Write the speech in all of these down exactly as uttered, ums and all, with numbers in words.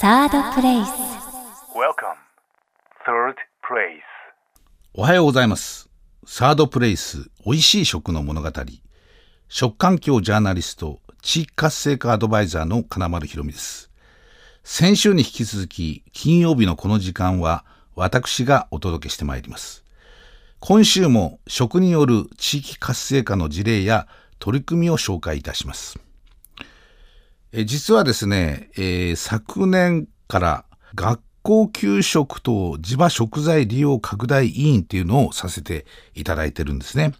サードプレイス。 Welcome, third place. おはようございます。サードプレイス、おいしい食の物語。食環境ジャーナリスト、地域活性化アドバイザーの金丸ひろみです。先週に引き続き金曜日のこの時間は私がお届けしてまいります。今週も食による地域活性化の事例や取り組みを紹介いたします。え実はですね、えー、昨年から学校給食等地場食材利用拡大委員というのをさせていただいてるんですね。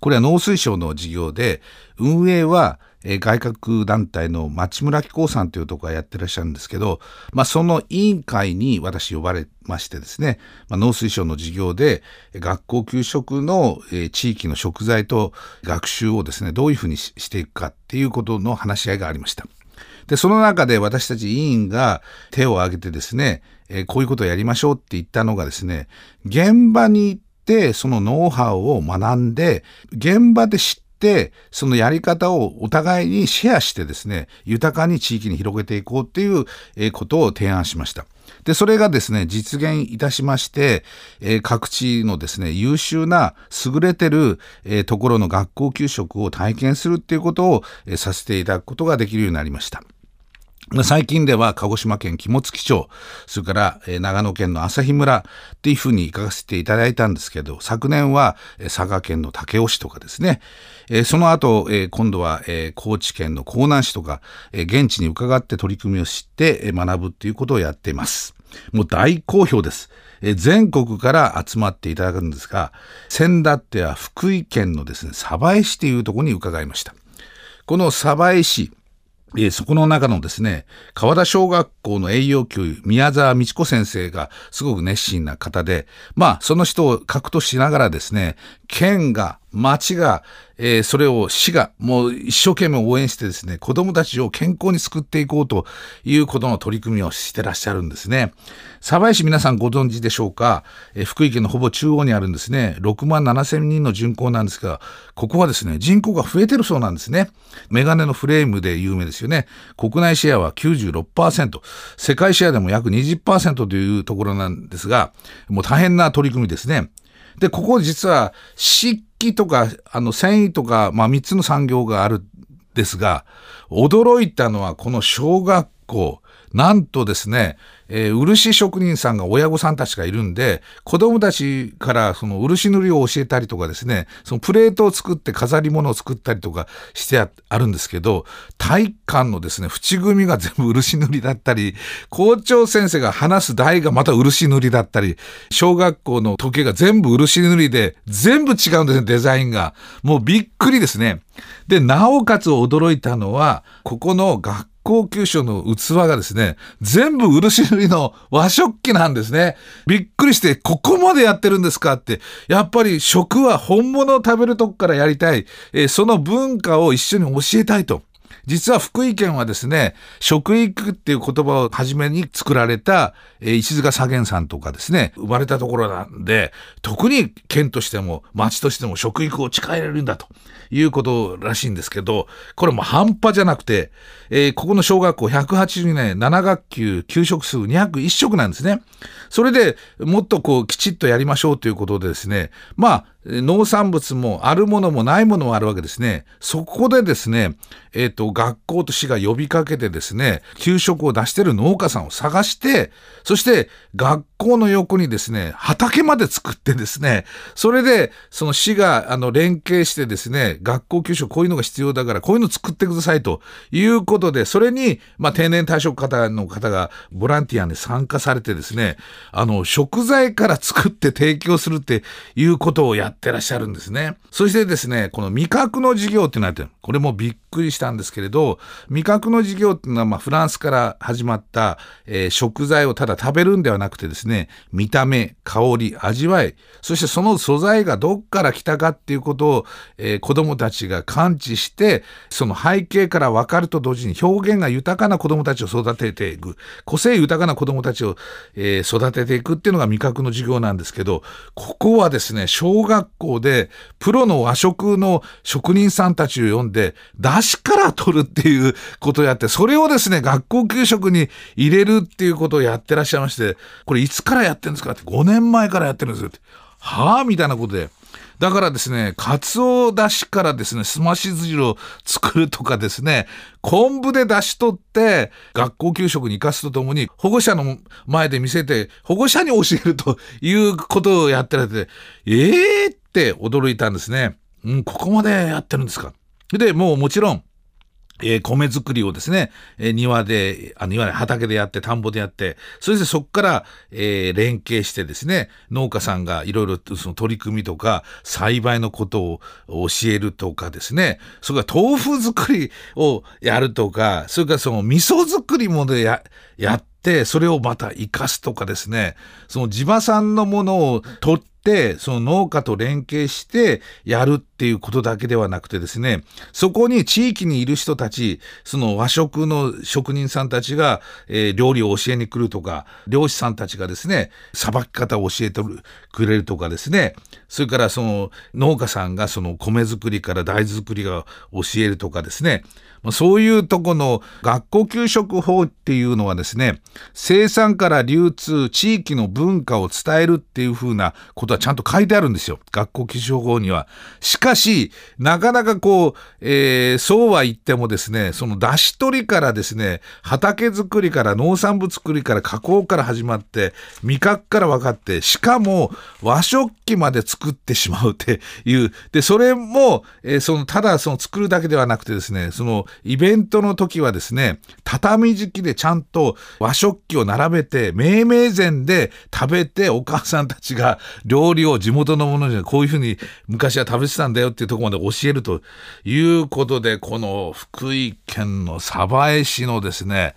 これは農水省の事業で、運営は外郭団体の町村機構さんというところがやってらっしゃるんですけど、まあ、その委員会に私呼ばれましてですね、まあ、農水省の事業で学校給食の地域の食材と学習をですね、どういうふうにしていくかっていうことの話し合いがありました。で、その中で私たち委員が手を挙げてですね、えー、こういうことをやりましょうって言ったのがですね、現場に行ってそのノウハウを学んで、現場で知ってそのやり方をお互いにシェアしてですね、豊かに地域に広げていこうっていうことを提案しました。で、それがですね、実現いたしまして、えー、各地のですね、優秀な、優れてる、えー、ところの学校給食を体験するっていうことを、えー、させていただくことができるようになりました。最近では鹿児島県肝付町、それから長野県の朝日村っていうふうに行かせていただいたんですけど、昨年は佐賀県の武雄市とかですね、その後今度は高知県の江南市とか、現地に伺って取り組みを知って学ぶっていうことをやっています。もう大好評です。全国から集まっていただくんですが、先だっては福井県のですね、鯖江市というところに伺いました。この鯖江市、えー、そこの中のですね、川田小学校の栄養教諭宮沢美智子先生がすごく熱心な方で、まあその人を核としながらですね、県が町が、えー、それを市がもう一生懸命応援してですね、子供たちを健康に救っていこうということの取り組みをしてらっしゃるんですね。鯖江市、皆さんご存知でしょうか。えー、福井県のほぼ中央にあるんですね。ろくまんななせんにんの人口なんですが、ここはですね、人口が増えてるそうなんですね。メガネのフレームで有名ですよね。国内シェアは きゅうじゅうろくパーセント、 世界シェアでも約 にじゅっパーセント というところなんですが、もう大変な取り組みですね。で、ここ実は漆器とか、あの繊維とか、まあみっつの産業があるんですが、驚いたのはこの小学校、なんとですね、えー、漆職人さんが、親御さんたちがいるんで、子供たちからその漆塗りを教えたりとかですね、そのプレートを作って飾り物を作ったりとかしてあるんですけど、体育館のですね、縁組が全部漆塗りだったり、校長先生が話す台がまた漆塗りだったり、小学校の時計が全部漆塗りで、全部違うんですね、デザインが。もうびっくりですね。で、なおかつ驚いたのは、ここの学校高級賞の器がですね、全部漆塗りの和食器なんですね。びっくりして、ここまでやってるんですかって。やっぱり食は本物を食べるとこからやりたい、えー、その文化を一緒に教えたいと。実は福井県はですね、食育っていう言葉をはじめに作られた、えー、石塚左源さんとかですね、生まれたところなんで、特に県としても町としても食育を誓えるんだということらしいんですけど、これも半端じゃなくて、えー、ここの小学校ひゃくはちじゅうにん、なながっきゅう、給食数にひゃくいっしょくなんですね。それでもっとこうきちっとやりましょうということでですね、まあ農産物もあるものもないものもあるわけですね。そこでですね、えっと、学校と市が呼びかけてですね、給食を出してる農家さんを探して、そして学校の横にですね、畑まで作ってですね、それでその市があの連携してですね、学校給食こういうのが必要だからこういうの作ってくださいということで、それにまあ定年退職方の方がボランティアに参加されてですね、あの食材から作って提供するっていうことをやっててらっしゃるんですね。そしてですね、この味覚の事業っていうのは、これもびっくりしたんですけれど、味覚の事業っていうのは、まあ、フランスから始まった、えー、食材をただ食べるんではなくてですね、見た目、香り、味わい、そしてその素材がどっから来たかっていうことを、えー、子どもたちが感知して、その背景から分かると同時に、表現が豊かな子どもたちを育てていく、個性豊かな子どもたちを、えー、育てていくっていうのが味覚の授業なんですけど、ここはですね、小学校でプロの和食の職人さんたちを呼んでで出汁から取るっていうことをやって、それをですね学校給食に入れるっていうことをやってらっしゃいまして、これいつからやってるんですかって、ごねんまえからやってるんですよって、はぁみたいなことで、だからですね、カツオだしからですね、すまし汁を作るとかですね、昆布でだし取って、学校給食に生かすとともに、保護者の前で見せて、保護者に教えるということをやってられて、えーって驚いたんですね。うん、ここまでやってるんですか。で、もうもちろん、えー、米作りをですね、えー、庭で、あ、庭で、畑でやって、田んぼでやって、そしてそこから、えー、連携してですね、農家さんがいろいろその取り組みとか、栽培のことを教えるとかですね、それから豆腐作りをやるとか、それからその味噌作りもでや、やって、それをまた活かすとかですね、その地場産のものを取って、で、その農家と連携してやるっていうことだけではなくてですね、そこに地域にいる人たち、その和食の職人さんたちが、えー、料理を教えに来るとか、漁師さんたちがですね、さばき方を教えてくれるとかですね、それからその農家さんがその米作りから大豆作りが教えるとかですね、そういうとこの学校給食法っていうのはですね、生産から流通、地域の文化を伝えるっていうふうなことはちゃんと書いてあるんですよ、学校給食法には。しかし、なかなかこう、えー、そうは言ってもですね、その出し取りからですね、畑作りから農産物作りから加工から始まって、味覚から分かって、しかも和食器まで作ってしまうっていう。で、それも、えー、そのただその作るだけではなくてですね、そのイベントの時はですね、畳敷きでちゃんと和食器を並べて、命名膳で食べて、お母さんたちが料理を地元のものじゃこういうふうに昔は食べてたんだよっていうところまで教えるということで、この福井県の鯖江市のですね、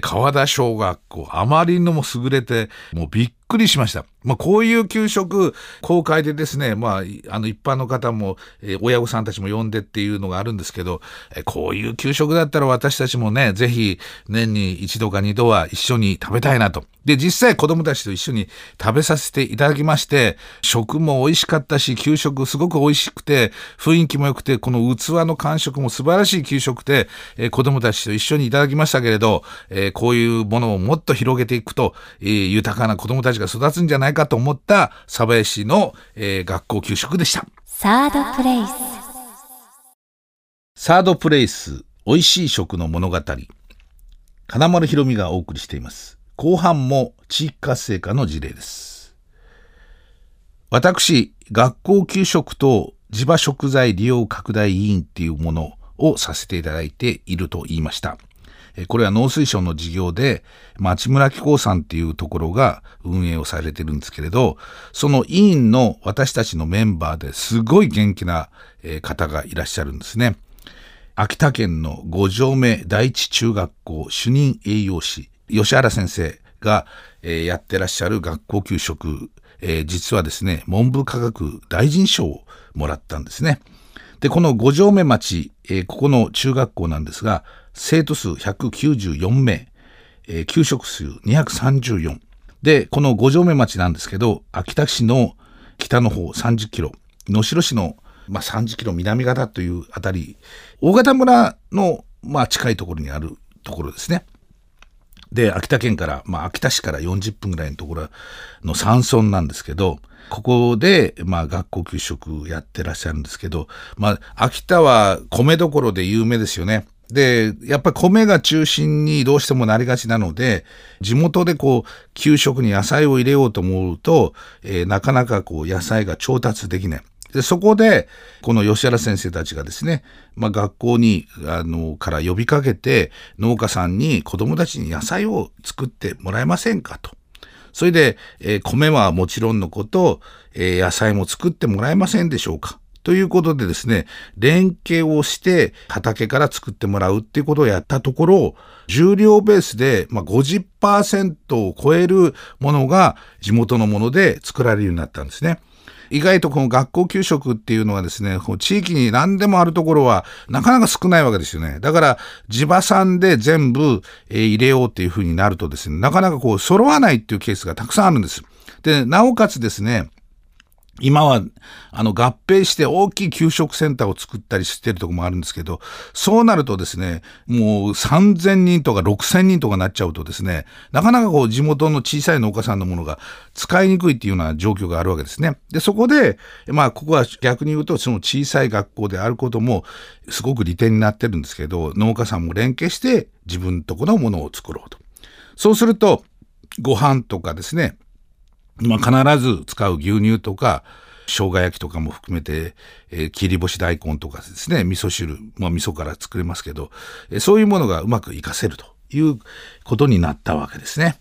川田小学校、あまりのも優れて、もうびっくりしました。まあ、こういう給食、公開でですね、まあ、あの一般の方も、えー、親御さんたちも呼んでっていうのがあるんですけど、えー、こういう給食だったら私たちもね、ぜひ年に一度か二度は一緒に食べたいなと。で、実際子供たちと一緒に食べさせていただきまして、食も美味しかったし、給食すごく美味しくて、雰囲気も良くて、この器の感触も素晴らしい給食で、えー、子供たちと一緒にいただきましたけれど、えー、こういうものをもっと広げていくと、えー、豊かな子供たちが育つんじゃないかと思った鯖江市の、えー、学校給食でした。サードプレイス。サードプレイス、美味しい食の物語。金丸ひろみがお送りしています。後半も地域活性化の事例です。私、学校給食と地場食材利用拡大委員っていうものをさせていただいていると言いました。これは農水省の事業で町村機構さんっていうところが運営をされてるんですけれど、その委員の私たちのメンバーですごい元気な方がいらっしゃるんですね。秋田県の五条目第一中学校主任栄養士吉原先生がやってらっしゃる学校給食、実はですね、文部科学大臣賞をもらったんですね。で、この五条目町、ここの中学校なんですが、生徒数ひゃくきゅうじゅうよんめい、えー、給食数にひゃくさんじゅうよん。で、この五条目町なんですけど、秋田市の北の方さんじゅっキロ、能代市の、まあ、さんじゅっキロ南方というあたり、大潟村の、まあ、近いところにあるところですね。で、秋田県から、まあ、秋田市からよんじゅっぷんぐらいのところの山村なんですけど、ここで、まあ、学校給食やってらっしゃるんですけど、まあ、秋田は米どころで有名ですよね。で、やっぱり米が中心にどうしてもなりがちなので、地元でこう、給食に野菜を入れようと思うと、えー、なかなかこう、野菜が調達できない。で、そこで、この吉原先生たちがですね、まあ、学校に、あの、から呼びかけて、農家さんに子供たちに野菜を作ってもらえませんかと。それで、えー、米はもちろんのこと、えー、野菜も作ってもらえませんでしょうか。ということでですね、連携をして畑から作ってもらうっていうことをやったところ、重量ベースで、まあ、ごじゅっパーセント を超えるものが地元のもので作られるようになったんですね。意外とこの学校給食っていうのはですね、地域に何でもあるところはなかなか少ないわけですよね。だから地場産で全部入れようっていうふうになるとですね、なかなかこう揃わないっていうケースがたくさんあるんです。で、なおかつですね、今はあの合併して大きい給食センターを作ったりしてるとこもあるんですけど、そうなるとですね、もうさんぜんにんとかろくせんにんとかなっちゃうとですね、なかなかこう地元の小さい農家さんのものが使いにくいっていうような状況があるわけですね。で、そこで、まあここは逆に言うとその小さい学校であることもすごく利点になってるんですけど、農家さんも連携して自分とこのものを作ろうと。そうすると、ご飯とかですね、まあ、必ず使う牛乳とか、生姜焼きとかも含めて、えー、切り干し大根とかですね、味噌汁、まあ、味噌から作れますけど、えー、そういうものがうまく活かせるということになったわけですね。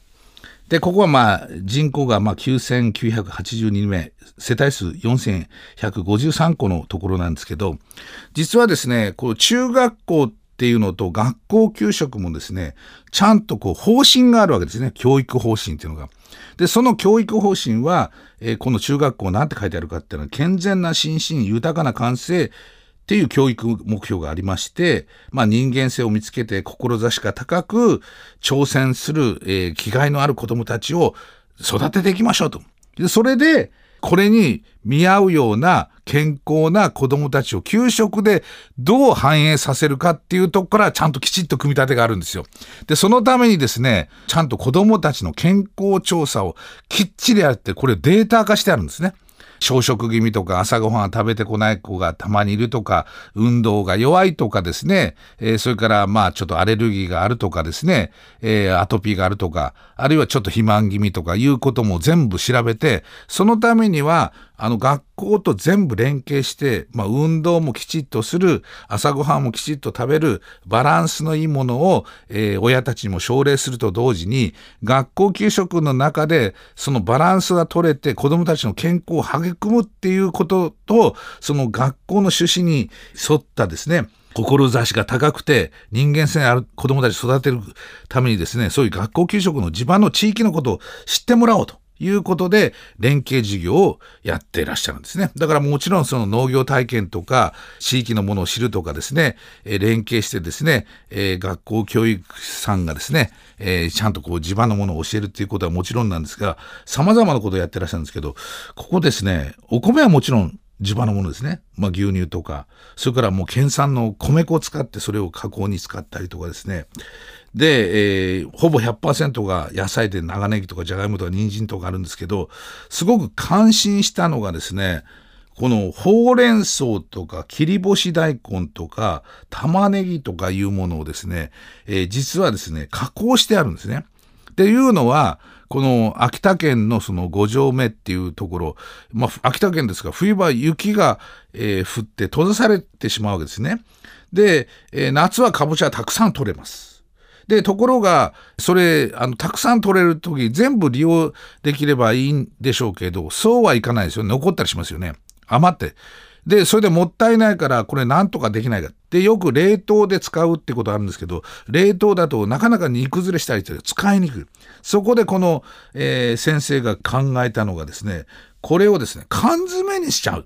で、ここはまあ、人口がまあきゅうせんきゅうひゃくはちじゅうにめい、世帯数よんせんひゃくごじゅうさんこのところなんですけど、実はですね、こう、中学校っていうのと学校給食もですね、ちゃんとこう、方針があるわけですね。教育方針っていうのが。で、その教育方針は、えー、この中学校なんて書いてあるかっていうのは、健全な心身豊かな感性っていう教育目標がありまして、まあ人間性を見つけて志が高く挑戦する、えー、気概のある子供たちを育てていきましょうと。で、それで、これに見合うような健康な子供たちを給食でどう反映させるかっていうところからちゃんときちっと組み立てがあるんですよ。で、そのためにですね、ちゃんと子供たちの健康調査をきっちりやって、これをデータ化してあるんですね。小食気味とか朝ごはん食べてこない子がたまにいるとか、運動が弱いとかですね、えー、それからまあちょっとアレルギーがあるとかですね、えー、アトピーがあるとか、あるいはちょっと肥満気味とかいうことも全部調べて、そのためにはあの学校と全部連携して、まあ、運動もきちっとする、朝ごはんもきちっと食べる、バランスのいいものを、えー、親たちにも奨励すると同時に、学校給食の中でそのバランスが取れて子どもたちの健康を育むっていうことと、その学校の趣旨に沿ったですね、志が高くて人間性のある子どもたちを育てるためにですね、そういう学校給食の地盤の地域のことを知ってもらおうということで連携事業をやっていらっしゃるんですね。だからもちろんその農業体験とか地域のものを知るとかですね、えー、連携してですね、えー、学校教育さんがですね、えー、ちゃんとこう地場のものを教えるっていうことはもちろんなんですが、様々なことをやってらっしゃるんですけど、ここですね、お米はもちろん地場のものですね。まあ牛乳とか、それからもう県産の米粉を使ってそれを加工に使ったりとかですね。で、えー、ほぼ ひゃくパーセント が野菜で長ネギとかジャガイモとか人参とかあるんですけど、すごく感心したのがですね、このほうれん草とか切り干し大根とか玉ねぎとかいうものをですね、えー、実はですね、加工してあるんですね。っていうのは、この秋田県のその五城目っていうところ、まあ秋田県ですが、冬場雪が、えー、降って閉ざされてしまうわけですね。で、えー、夏はかぼちゃたくさん取れます。で、ところが、それ、あの、たくさん取れるとき、全部利用できればいいんでしょうけど、そうはいかないですよね。残ったりしますよね。余って。で、それでもったいないから、これなんとかできないか。で、よく冷凍で使うってことあるんですけど、冷凍だとなかなか煮崩れしたりして使いにくい。そこでこの、えー、先生が考えたのがですね、これをですね、缶詰にしちゃう。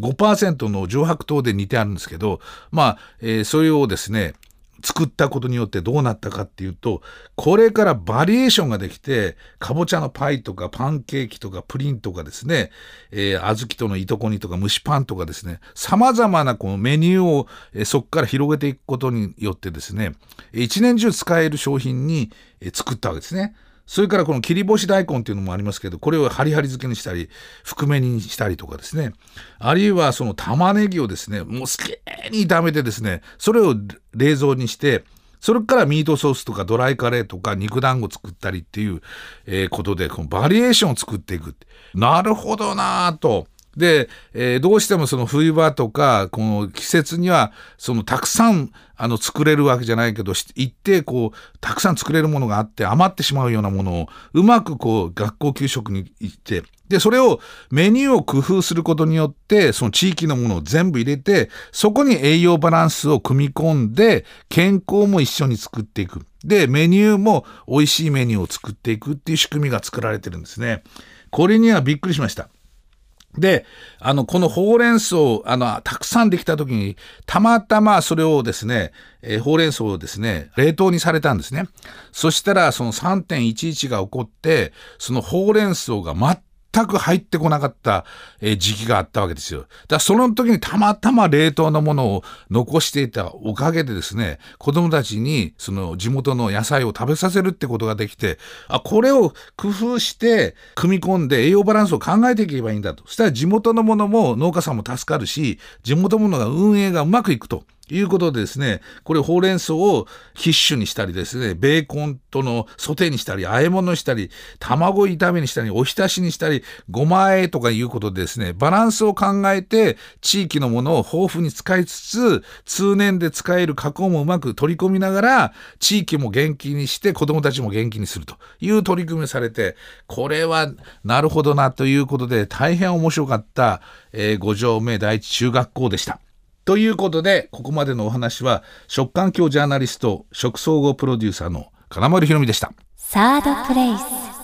ごパーセント の上白糖で煮てあるんですけど、まあ、えー、それをですね、作ったことによってどうなったかっていうと、これからバリエーションができて、かぼちゃのパイとかパンケーキとかプリンとかですね、えー、小豆とのいとこにとか蒸しパンとかですね、様々なこのメニューを、えー、そこから広げていくことによってですね、一年中使える商品に、えー、作ったわけですね。それからこの切り干し大根っていうのもありますけど、これをハリハリ漬けにしたり、含めにしたりとかですね。あるいはその玉ねぎをですね、もうすげーに炒めてですね、それを冷蔵にして、それからミートソースとかドライカレーとか肉団子作ったりっていうえことで、このバリエーションを作っていく。なるほどなぁと。で、えー、どうしてもその冬場とか、この季節には、そのたくさん、あの、作れるわけじゃないけど、一定こう、たくさん作れるものがあって、余ってしまうようなものを、うまくこう、学校給食に行って、で、それを、メニューを工夫することによって、その地域のものを全部入れて、そこに栄養バランスを組み込んで、健康も一緒に作っていく。で、メニューも美味しいメニューを作っていくっていう仕組みが作られてるんですね。これにはびっくりしました。で、あの、このほうれん草、あの、たくさんできた時に、たまたまそれをですね、えー、ほうれん草をですね、冷凍にされたんですね。そしたら、その さんてんいちいち が起こって、そのほうれん草が全く入ってこなかった時期があったわけですよ。だからその時にたまたま冷凍のものを残していたおかげでですね、子供たちにその地元の野菜を食べさせるってことができて、あ、これを工夫して組み込んで栄養バランスを考えていけばいいんだと。そしたら地元のものも農家さんも助かるし、地元ものが運営がうまくいくと。いうことでですね、これほうれん草をキッシュにしたりですね、ベーコンとのソテーにしたり、和え物にしたり、卵炒めにしたり、おひたしにしたり、ごま和えとかいうことでですね、バランスを考えて地域のものを豊富に使いつつ、通年で使える加工もうまく取り込みながら、地域も元気にして子どもたちも元気にするという取り組みをされて、これはなるほどなということで大変面白かった、えー、五条目第一中学校でした。ということで、ここまでのお話は食環境ジャーナリスト、食総合プロデューサーの金丸ひろみでした。サードプレイス。